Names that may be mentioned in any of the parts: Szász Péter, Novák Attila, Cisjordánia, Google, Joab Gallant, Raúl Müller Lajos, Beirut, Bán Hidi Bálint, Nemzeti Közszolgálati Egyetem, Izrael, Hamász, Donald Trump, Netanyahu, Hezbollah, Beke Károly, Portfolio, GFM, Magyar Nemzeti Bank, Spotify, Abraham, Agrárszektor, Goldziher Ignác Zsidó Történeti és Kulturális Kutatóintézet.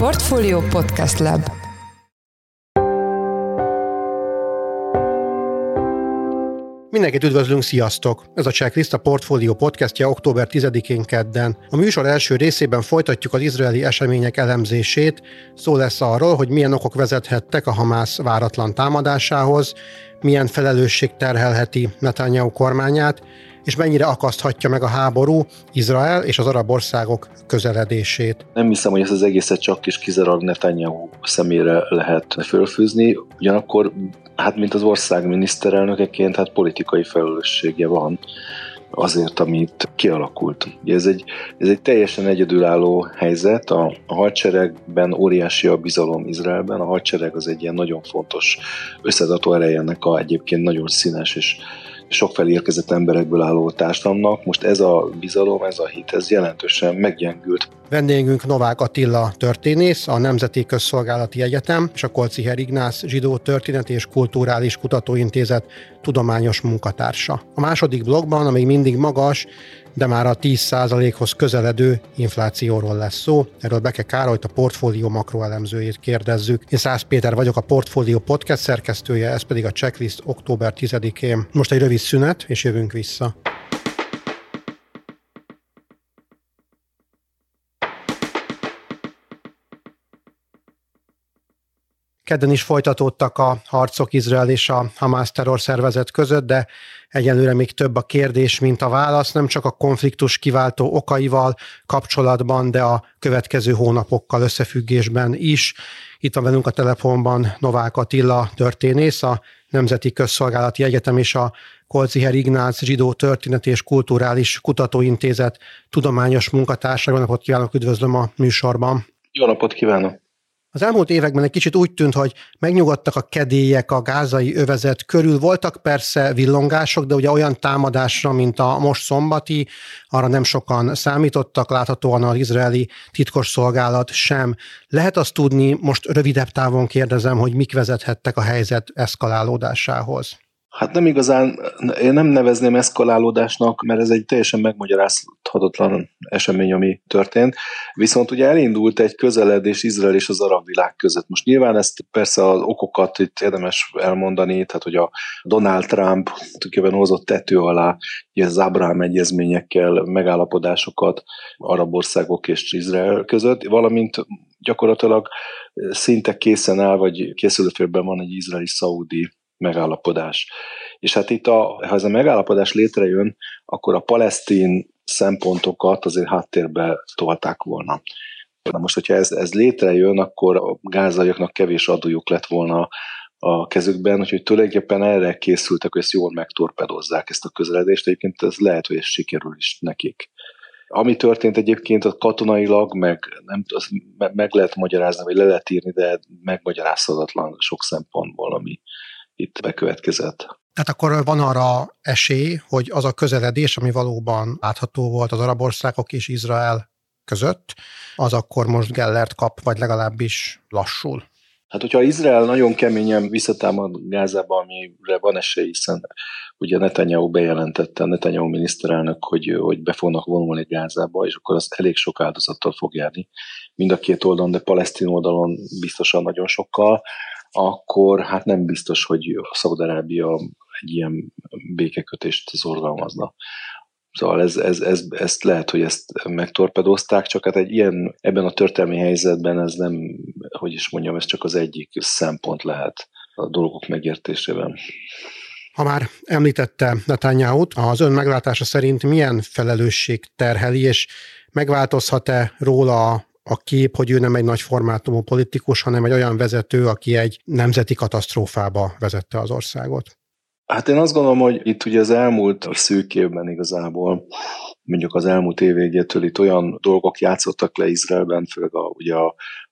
Portfolio Podcast Lab. Mindenkit üdvözlünk, sziasztok! Ez a Checklist a Portfolio podcastja október 10-én kedden. A műsor első részében folytatjuk az izraeli események elemzését. Szó lesz arról, hogy milyen okok vezethettek a Hamász váratlan támadásához, milyen felelősség terhelheti Netanyahu kormányát, és mennyire akaszthatja meg a háború Izrael és az arab országok közeledését. Nem hiszem, hogy ezt az egészet csak is kizárólag Netanyahu szemére lehet fölfűzni, ugyanakkor, mint az ország miniszterelnökeként, politikai felelőssége van azért, amit kialakult. Ez egy teljesen egyedülálló helyzet. A hadseregben óriási a bizalom Izraelben. A hadsereg az egy ilyen nagyon fontos összetartó ereje ennek a egyébként nagyon színes és sokfelé érkezett emberekből álló társadalomnak. Most ez a bizalom, ez a hit, ez jelentősen meggyengült. Vendégünk Novák Attila történész, a Nemzeti Közszolgálati Egyetem és a Goldziher Ignác Zsidó Történeti és Kulturális Kutatóintézet tudományos munkatársa. A második blogban, amíg mindig magas, de már a 10%-hoz közeledő inflációról lesz szó. Erről Beke Károlyt, a Portfolio makroelemzőjét kérdezzük. Én Szász Péter vagyok, a Portfolio podcast szerkesztője, ez pedig a Checklist október 10-én. Most egy rövid szünet, és jövünk vissza. Kedden is folytatódtak a harcok Izrael és a Hamász terrorszervezet között, de egyelőre még több a kérdés, mint a válasz, nem csak a konfliktus kiváltó okaival kapcsolatban, de a következő hónapokkal összefüggésben is. Itt van velünk a telefonban Novák Attila történész, a Nemzeti Közszolgálati Egyetem és a Goldziher Ignác Zsidó Történeti és Kulturális Kutatóintézet tudományos munkatársa. Jó napot kívánok, üdvözlöm a műsorban. Jó napot kívánok! Az elmúlt években egy kicsit úgy tűnt, hogy megnyugodtak a kedélyek a gázai övezet körül. Voltak persze villongások, de ugye olyan támadásra, mint a most szombati, arra nem sokan számítottak, láthatóan az izraeli titkosszolgálat sem. Lehet azt tudni, most rövidebb távon kérdezem, hogy mik vezethettek a helyzet eszkalálódásához? Nem igazán, én nem nevezném eszkalálódásnak, mert ez egy teljesen megmagyarázhatatlan esemény, ami történt. Viszont ugye elindult egy közeledés Izrael és az arab világ között. Most nyilván ezt persze az okokat itt érdemes elmondani, tehát hogy a Donald Trump tulajdonképpen hozott tető alá az Abraham egyezményekkel megállapodásokat arab országok és Izrael között, valamint gyakorlatilag szinte készen áll, vagy készülőfélben van egy izraeli-szaudi megállapodás. És itt ha ez a megállapodás létrejön, akkor a palesztin szempontokat azért háttérbe tolták volna. De most, hogyha ez létrejön, akkor a gázaiaknak kevés adójuk lett volna a kezükben, úgyhogy tulajdonképpen erre készültek, hogy ezt jól megtorpedozzák, ezt a közeledést. Egyébként ez lehet, hogy ez sikerül is nekik. Ami történt egyébként a katonailag, meg lehet magyarázni, vagy le lehet írni, de megmagyarázhatatlan sok szempontból, ami itt bekövetkezett. Tehát akkor van arra esély, hogy az a közeledés, ami valóban látható volt az arab országok és Izrael között, az akkor most gellert kap, vagy legalábbis lassul. Hogyha Izrael nagyon keményen visszatámad Gázába, amire van esély, hiszen ugye Netanyahu bejelentette, Netanyahu miniszterelnök, hogy be fognak vonulni Gázába, és akkor az elég sok áldozattal fog járni. Mind a két oldalon, de palesztin oldalon biztosan nagyon sokkal, akkor nem biztos, hogy Szaúd-Arábia egy ilyen békekötést szorgalmazna. Szóval ezt lehet, hogy ezt megtorpedozták, csak egy ilyen, ebben a történelmi helyzetben ez nem, hogy is mondjam, ez csak az egyik szempont lehet a dolgok megértésében. Ha már említette Netanyahut, az ön meglátása szerint milyen felelősség terheli, és megváltozhat-e róla a kép, hogy ő nem egy nagy formátumú politikus, hanem egy olyan vezető, aki egy nemzeti katasztrófába vezette az országot? Én azt gondolom, hogy itt ugye az elmúlt szűk évben igazából, mondjuk az elmúlt év végétől itt olyan dolgok játszottak le Izraelben, főleg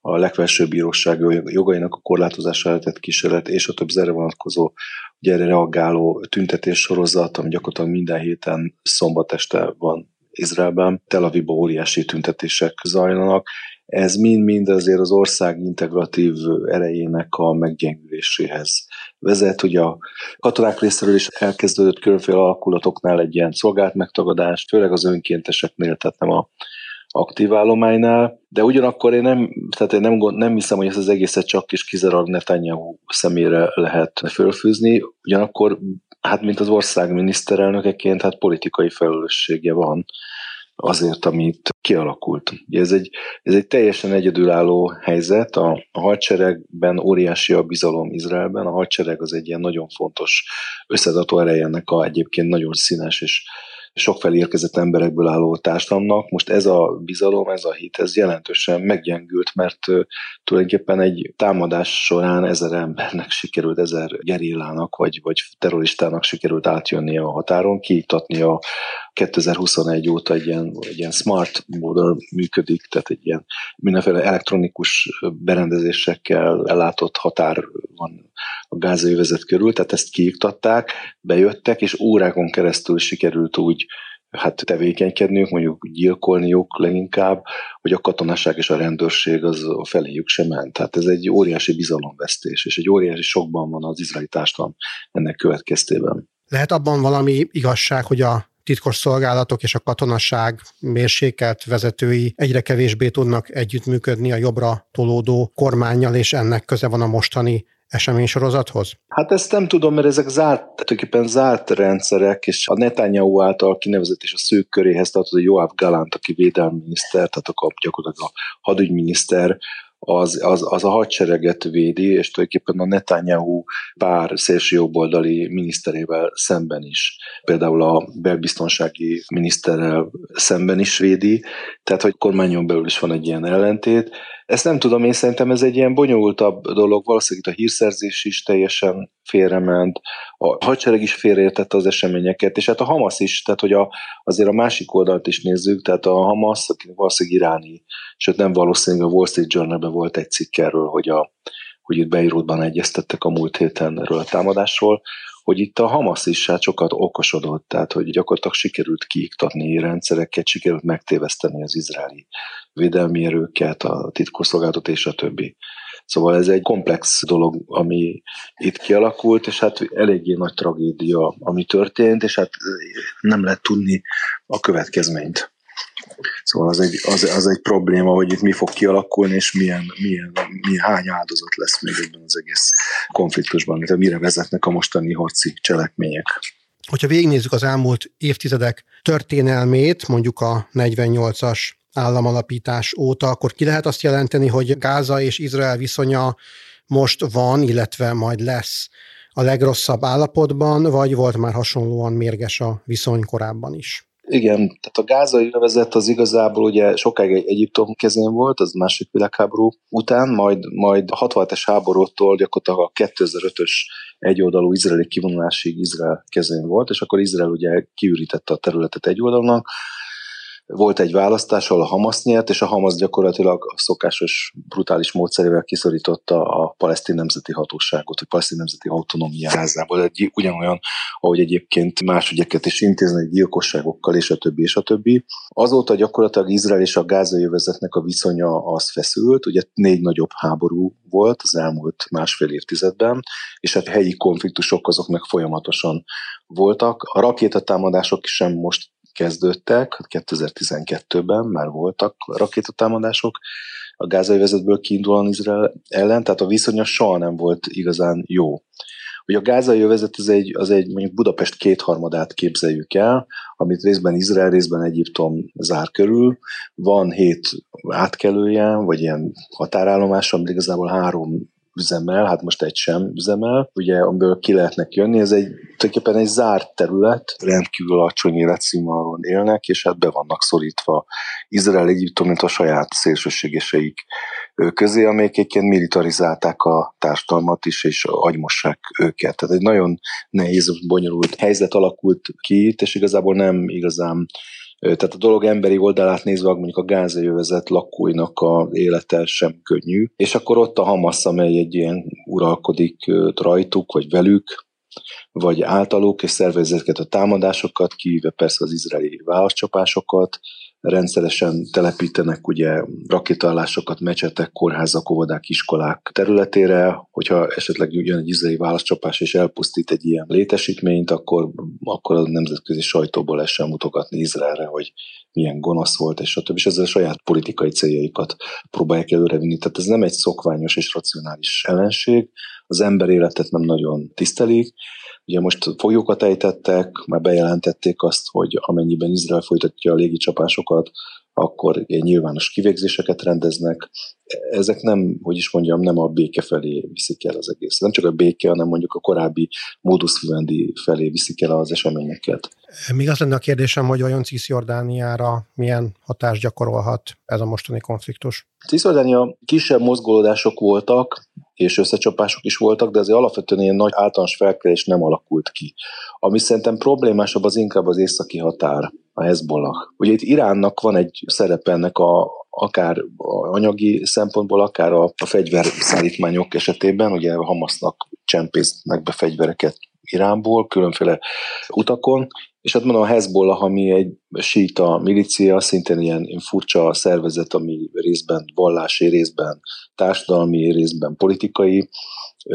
a legfelsőbb bíróság jogainak a korlátozására tett kísérlet, és a több ezerre vonatkozó, ugye erre reagáló tüntetés sorozat, ami gyakorlatilag minden héten szombat este van Izraelben, Tel Avivban óriási tüntetések zajlanak. Ez mind-mind azért az ország integratív erejének a meggyengüléséhez vezet. Ugye a katonák részéről is elkezdődött különféle alakulatoknál egy ilyen szolgált megtagadás, főleg az önkénteseknél, tehát nem a aktív állománynál, de ugyanakkor én nem tehát én nem hiszem, hogy ezt az egészet csak is kizárólag Netanyahu szemére lehet fölfűzni, ugyanakkor, hát mint az ország miniszterelnökeként, hát politikai felelőssége van azért, amit kialakult. Ez egy teljesen egyedülálló helyzet. A hadseregben óriási a bizalom Izraelben. A hadsereg az egy ilyen nagyon fontos összetartó ereje ennek a egyébként nagyon színes és sokfelé érkezett emberekből álló társadalomnak. Most ez a bizalom, ez a hit, ez jelentősen meggyengült, mert tulajdonképpen egy támadás során 1000 embernek sikerült, 1000 gerillának vagy terroristának sikerült átjönnie a határon, kiiktatni a 2021 óta egy ilyen smart border működik, tehát egy ilyen mindenféle elektronikus berendezésekkel ellátott határ van a gázai övezet körül, tehát ezt kiiktatták, bejöttek, és órákon keresztül sikerült úgy tevékenykedniük, mondjuk gyilkolniuk leginkább, hogy a katonaság és a rendőrség az a feléjük sem ment. Tehát ez egy óriási bizalomvesztés, és egy óriási sokban van az izraeli társadalom ennek következtében. Lehet abban valami igazság, hogy a titkos szolgálatok és a katonaság mérsékelt vezetői egyre kevésbé tudnak együttműködni a jobbra tolódó kormánnyal, és ennek köze van a mostani eseménysorozathoz? Hát ezt nem tudom, mert ezek zárt rendszerek, és a Netanyahu által kinevezett és a szűk köréhez tartozó Joab Gallant, aki védelmi miniszter, tehát gyakorlatilag a hadügyminiszter, az a hadsereget védi, és tulajdonképpen a Netanyahu pár szélső jobboldali miniszterével szemben is, például a belbiztonsági miniszterrel szemben is védi, tehát hogy kormányon belül is van egy ilyen ellentét. Ezt nem tudom, én szerintem ez egy ilyen bonyolultabb dolog, valószínűleg a hírszerzés is teljesen félrement, a hadsereg is félreértette az eseményeket, és hát a Hamász is, tehát hogy azért a másik oldalt is nézzük, tehát a Hamász, aki valószínűleg iráni, sőt nem valószínűleg a Wall Street Journal-ben volt egy cikk erről, hogy itt Beirutban egyeztettek a múlt héten erről a támadásról, hogy itt a Hamász is hát sokat okosodott, tehát hogy gyakorlatilag sikerült kiiktatni rendszereket, sikerült megtéveszteni az izraeli védelmi erőket, a titkosszolgálatot és a többi. Szóval ez egy komplex dolog, ami itt kialakult, és hát eléggé nagy tragédia, ami történt, és hát nem lehet tudni a következményt. Szóval az egy probléma, hogy itt mi fog kialakulni, és hány áldozat lesz még ebben az egész konfliktusban, tehát mire vezetnek a mostani harci cselekmények. Hogyha végignézzük az elmúlt évtizedek történelmét, mondjuk a 48-as államalapítás óta, akkor ki lehet azt jelenteni, hogy Gáza és Izrael viszonya most van, illetve majd lesz a legrosszabb állapotban, vagy volt már hasonlóan mérges a viszony korábban is? Igen, tehát a gázai övezet az igazából ugye sokáig Egyiptom kezén volt, az második világháború után, majd 67-es háborútól gyakorlatilag a 2005-ös egyoldalú izraeli kivonulásig Izrael kezén volt, és akkor Izrael ugye kiürítette a területet egyoldalnak. Volt egy választás, ahol a Hamász nyert, és a Hamász gyakorlatilag a szokásos, brutális módszerével kiszorította a palesztin nemzeti hatóságot, a palesztin nemzeti autonómiát Gázából. Egy ugyanolyan, ahogy egyébként más ügyeket is intéznek, gyilkosságokkal, és a többi, és a többi. Azóta gyakorlatilag Izrael és a gázai övezetnek a viszonya az feszült, ugye 4 nagyobb háború volt az elmúlt másfél évtizedben, és hát helyi konfliktusok azok meg folyamatosan voltak. A rakétatámadások sem most kezdődtek, 2012-ben már voltak rakétatámadások a gázai övezetből kiindulóan Izrael ellen, tehát a viszonya soha nem volt igazán jó. Ugye a gázai övezet az egy mondjuk Budapest kétharmadát képzeljük el, amit részben Izrael, részben Egyiptom zár körül. Van 7 átkelője, vagy ilyen határállomása, amit igazából 3 üzemel, hát most egy sem üzemel, ugye amiből ki lehetnek jönni, ez tulajdonképpen egy zárt terület, rendkívül alacsony életszínvonalon élnek, és hát be vannak szorítva Izrael, Egyiptom, mint a saját szélsőségeseik közé, amelyek egyébként militarizálták a társadalmat is, és agymossák őket. Tehát egy nagyon nehéz, bonyolult helyzet alakult ki itt, és igazából nem igazán, tehát a dolog emberi oldalát nézve, mondjuk a gázai övezet lakóinak a élete sem könnyű. És akkor ott a Hamász, amely egy ilyen uralkodik rajtuk, vagy velük, vagy általuk, és szervezi ezeket a támadásokat, kivéve persze az izraeli válaszcsapásokat, rendszeresen telepítenek ugye rakétaállásokat mecsetek, kórházak, óvodák, iskolák területére, hogyha esetleg jön egy izraeli válaszcsapás és elpusztít egy ilyen létesítményt, akkor a nemzetközi sajtóból lehessen mutogatni Izraelre, hogy milyen gonosz volt, és stb. És ezzel a saját politikai céljaikat próbálják előrevinni. Tehát ez nem egy szokványos és racionális ellenség, az ember életet nem nagyon tisztelik. Ugye most foglyokat ejtettek, már bejelentették azt, hogy amennyiben Izrael folytatja a légicsapásokat, akkor nyilvános kivégzéseket rendeznek. Ezek nem, hogy is mondjam, nem a béke felé viszik el az egész. Nem csak a béke, hanem mondjuk a korábbi modus vivendi felé viszik el az eseményeket. Még az lenne a kérdésem, hogy vajon Cisjordániára milyen hatást gyakorolhat ez a mostani konfliktus? Cisjordánia kisebb mozgolódások voltak, és összecsapások is voltak, de azért alapvetően ilyen nagy általános felkelés nem alakult ki. Ami szerintem problémásabb az inkább az északi határ, a Hezbollah. Ugye itt Iránnak van egy szerepe ennek akár anyagi szempontból, akár a fegyverszállítmányok esetében, ugye a Hamásznak csempésznek be fegyvereket Iránból, különféle utakon, és hát mondom, a Hezbollah, ami egy síita milícia, szintén ilyen furcsa szervezet, ami részben vallási, részben társadalmi, részben politikai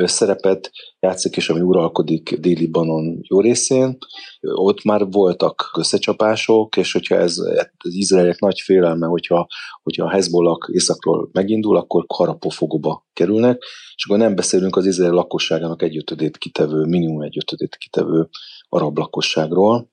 szerepet játszik, és ami uralkodik Dél-Libanon jó részén. Ott már voltak összecsapások, és hogyha ez Izraelnek nagy félelme, hogyha a Hezbollah északról megindul, akkor harapófogóba kerülnek, és akkor nem beszélünk az izrael lakosságának minimum egy ötödét kitevő arab lakosságról,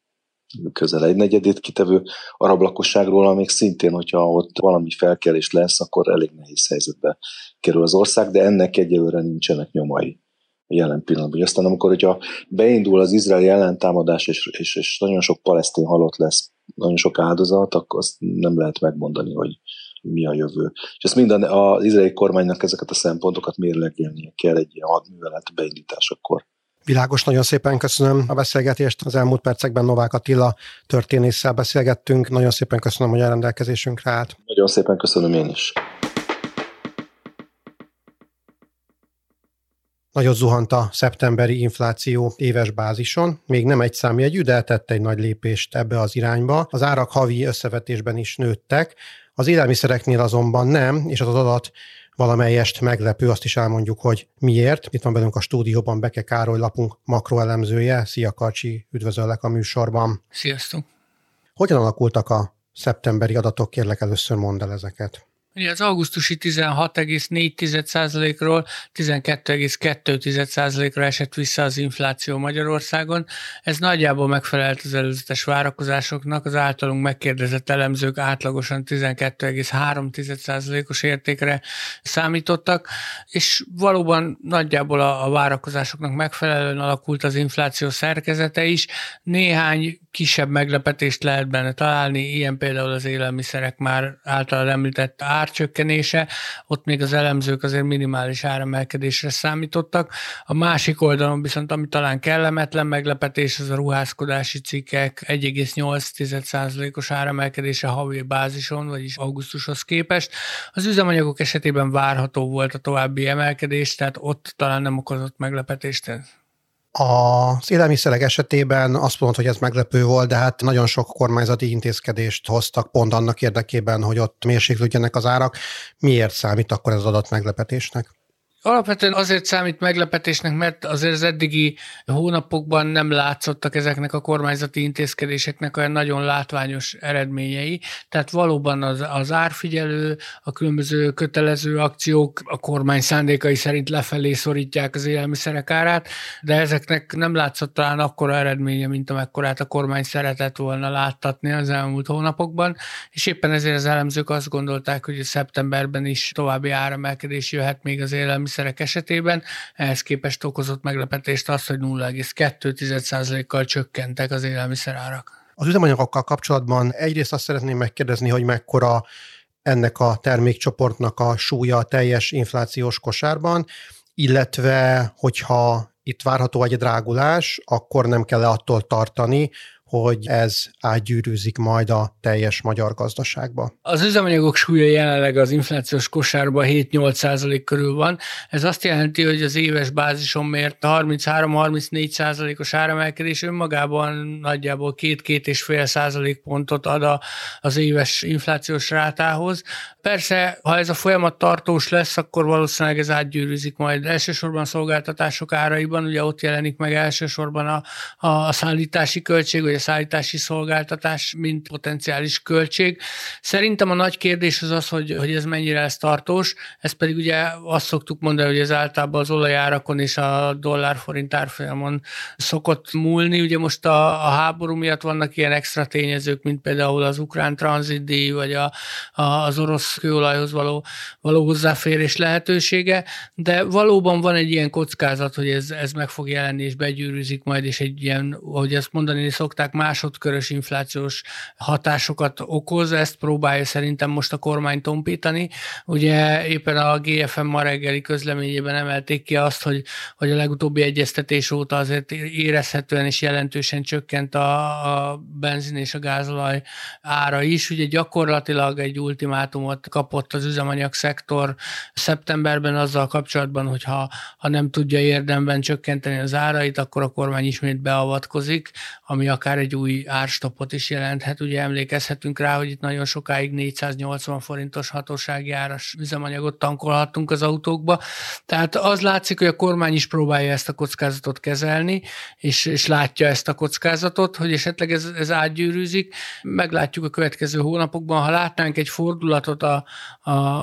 közel egy negyedét kitevő arab lakosságról, amik szintén, hogyha ott valami felkelés lesz, akkor elég nehéz helyzetbe kerül az ország, de ennek egyelőre nincsenek nyomai jelen pillanatban. Aztán amikor, hogyha beindul az izraeli ellentámadás, és nagyon sok palesztin halott lesz, nagyon sok áldozat, akkor azt nem lehet megmondani, hogy mi a jövő. És ezt mind az izraeli kormánynak ezeket a szempontokat mérlegelnie kell egy ilyen hadművelet beindításakor. Világos, nagyon szépen köszönöm a beszélgetést. Az elmúlt percekben Novák Attila történésszel beszélgettünk. Nagyon szépen köszönöm, hogy a rendelkezésünkre állt. Nagyon szépen köszönöm én is. Nagyot zuhant a szeptemberi infláció éves bázison, még nem egy számjegyű, de tett egy nagy lépést ebbe az irányba. Az árak havi összevetésben is nőttek, az élelmiszereknél azonban nem, és az adat valamelyest meglepő, azt is elmondjuk, hogy miért. Itt van velünk a stúdióban Beke Károly, lapunk makroelemzője. Szia Karcsi, üdvözöllek a műsorban. Sziasztok! Hogyan alakultak a szeptemberi adatok? Kérlek, először mondd el ezeket. Ugye az augusztusi 16,4%-ról 12,2%-ra esett vissza az infláció Magyarországon. Ez nagyjából megfelelt az előzetes várakozásoknak, az általunk megkérdezett elemzők átlagosan 12,3%-os értékre számítottak, és valóban nagyjából a várakozásoknak megfelelően alakult az infláció szerkezete is. Néhány kisebb meglepetést lehet benne találni, ilyen például az élelmiszerek már által említett árcsökkenése, ott még az elemzők azért minimális áremelkedésre számítottak. A másik oldalon viszont, ami talán kellemetlen meglepetés, az a ruházkodási cikkek 1,8%-os áremelkedése havi bázison, vagyis augusztushoz képest. Az üzemanyagok esetében várható volt a további emelkedés, tehát ott talán nem okozott meglepetést. Az élelmiszerek esetében azt mondod, hogy ez meglepő volt, de hát nagyon sok kormányzati intézkedést hoztak pont annak érdekében, hogy ott mérséklődjenek az árak. Miért számít akkor ez az adat meglepetésnek? Alapvetően azért számít meglepetésnek, mert azért az eddigi hónapokban nem látszottak ezeknek a kormányzati intézkedéseknek olyan nagyon látványos eredményei. Tehát valóban az árfigyelő, a különböző kötelező akciók a kormány szándékai szerint lefelé szorítják az élelmiszerek árát, de ezeknek nem látszott talán akkora eredménye, mint amekkorát a kormány szeretett volna láttatni az elmúlt hónapokban, és éppen ezért az elemzők azt gondolták, hogy szeptemberben is további áremelkedés jöhet még az élelmiszer esetében, ehhez képest okozott meglepetést az, hogy 0,2%-kal csökkentek az élelmiszerárak. Az üzemanyagokkal kapcsolatban egyrészt azt szeretném megkérdezni, hogy mekkora ennek a termékcsoportnak a súlya a teljes inflációs kosárban, illetve hogyha itt várható egy drágulás, akkor nem kell attól tartani, hogy ez átgyűrűzik majd a teljes magyar gazdaságba. Az üzemanyagok súlya jelenleg az inflációs kosárban 7-8% körül van. Ez azt jelenti, hogy az éves bázison mért 33-34%-os áremelkedés önmagában nagyjából 2-2,5% pontot ad az éves inflációs rátához. Persze, ha ez a folyamat tartós lesz, akkor valószínűleg ez átgyűrűzik majd elsősorban szolgáltatások áraiban, ugye ott jelenik meg elsősorban a szállítási költség, vagy a szállítási szolgáltatás, mint potenciális költség. Szerintem a nagy kérdés az az, hogy ez mennyire lesz tartós, ez pedig ugye azt szoktuk mondani, hogy ez általában az olajárakon és a dollár-forint árfolyamon szokott múlni. Ugye most a háború miatt vannak ilyen extra tényezők, mint például az ukrán tranzitdíj, vagy az orosz kőolajhoz való hozzáférés lehetősége, de valóban van egy ilyen kockázat, hogy ez meg fog jelenni, és begyűrűzik majd, és egy ilyen, ahogy azt mondani szokták, másodkörös inflációs hatásokat okoz, ezt próbálja szerintem most a kormány tompítani. Ugye éppen a GFM ma reggeli közleményében emelték ki azt, hogy a legutóbbi egyeztetés óta azért érezhetően és jelentősen csökkent a benzin és a gázolaj ára is. Ugye gyakorlatilag egy ultimátumot kapott az üzemanyag szektor szeptemberben azzal kapcsolatban, hogy ha nem tudja érdemben csökkenteni az árait, akkor a kormány ismét beavatkozik, ami akár egy új árstopot is jelenthet. Ugye emlékezhetünk rá, hogy itt nagyon sokáig 480 forintos hatósági áras üzemanyagot tankolhattunk az autókba. Tehát az látszik, hogy a kormány is próbálja ezt a kockázatot kezelni, és látja ezt a kockázatot, hogy esetleg ez átgyűrűzik. Meglátjuk a következő hónapokban, ha látnánk egy fordulatot a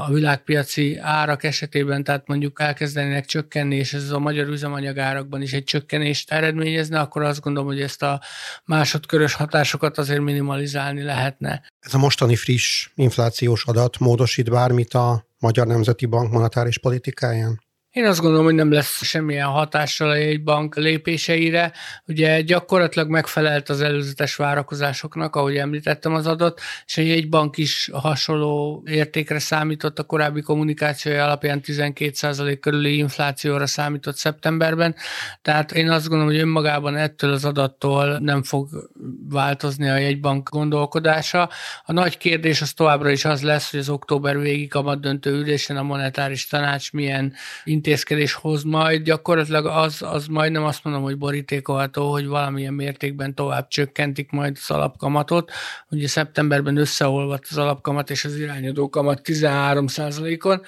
világpiaci árak esetében, tehát mondjuk elkezdenének csökkenni, és ez a magyar üzemanyag árakban is egy csökkenést eredményezne, akkor azt gondolom, hogy ezt a másodkörös hatásokat azért minimalizálni lehetne. Ez a mostani friss inflációs adat módosít bármit a Magyar Nemzeti Bank monetáris politikáján? Én azt gondolom, hogy nem lesz semmilyen hatással a jegybank lépéseire. Ugye gyakorlatilag megfelelt az előzetes várakozásoknak, ahogy említettem az adat, és a jegybank is hasonló értékre számított a korábbi kommunikációja alapján 12% körüli inflációra számított szeptemberben. Tehát én azt gondolom, hogy önmagában ettől az adattól nem fog változni a jegybank gondolkodása. A nagy kérdés az továbbra is az lesz, hogy az október végi kamatdöntő ülésen a monetáris tanács milyen intézkedés hoz majd, gyakorlatilag az majdnem azt mondom, hogy borítékolható, hogy valamilyen mértékben tovább csökkentik majd az alapkamatot. Ugye szeptemberben összeolvadt az alapkamat és az irányadó kamat 13%-on.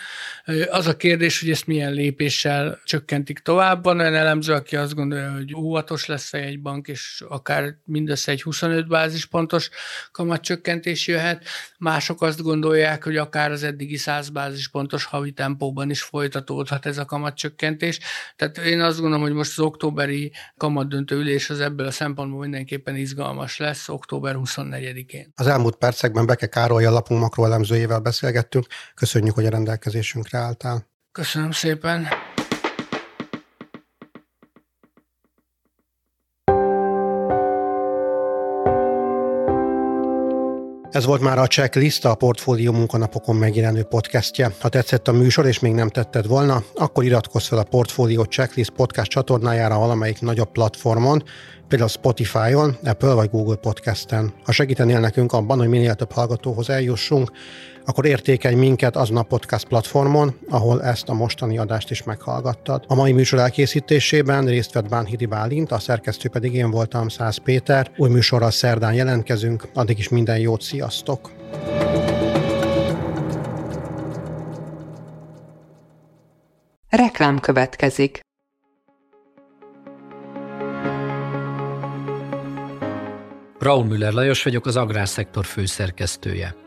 Az a kérdés, hogy ezt milyen lépéssel csökkentik tovább. Van olyan elemző, aki azt gondolja, hogy óvatos lesz a jegybank, és akár mindössze egy 25 bázispontos kamatcsökkentés jöhet. Mások azt gondolják, hogy akár az eddigi 100 bázispontos havi tempóban is folytatódhat ez a kamatcsökkentés. Tehát én azt gondolom, hogy most az októberi kamatdöntő ülés az ebből a szempontból mindenképpen izgalmas lesz október 24-én. Az elmúlt percekben Beke Károly, a lapunk makroelemzőjével beszélgettünk. Köszönjük, hogy a rendelkezésünkre álltál. Köszönöm szépen. Ez volt már a Checklist, a Portfolio munkanapokon megjelenő podcastje. Ha tetszett a műsor és még nem tetted volna, akkor iratkozz fel a Portfolio Checklist podcast csatornájára valamelyik nagyobb platformon, például Spotify-on, Apple vagy Google Podcasten. Ha segítenél nekünk abban, hogy minél több hallgatóhoz eljussunk, akkor értékelj minket azon a podcast platformon, ahol ezt a mostani adást is meghallgattad. A mai műsor elkészítésében részt vett Bán Hidi Bálint, a szerkesztő pedig én voltam, Szász Péter. Új műsorral szerdán jelentkezünk, addig is minden jót, sziasztok! Reklám következik. Raúl Müller Lajos vagyok, az Agrárszektor főszerkesztője.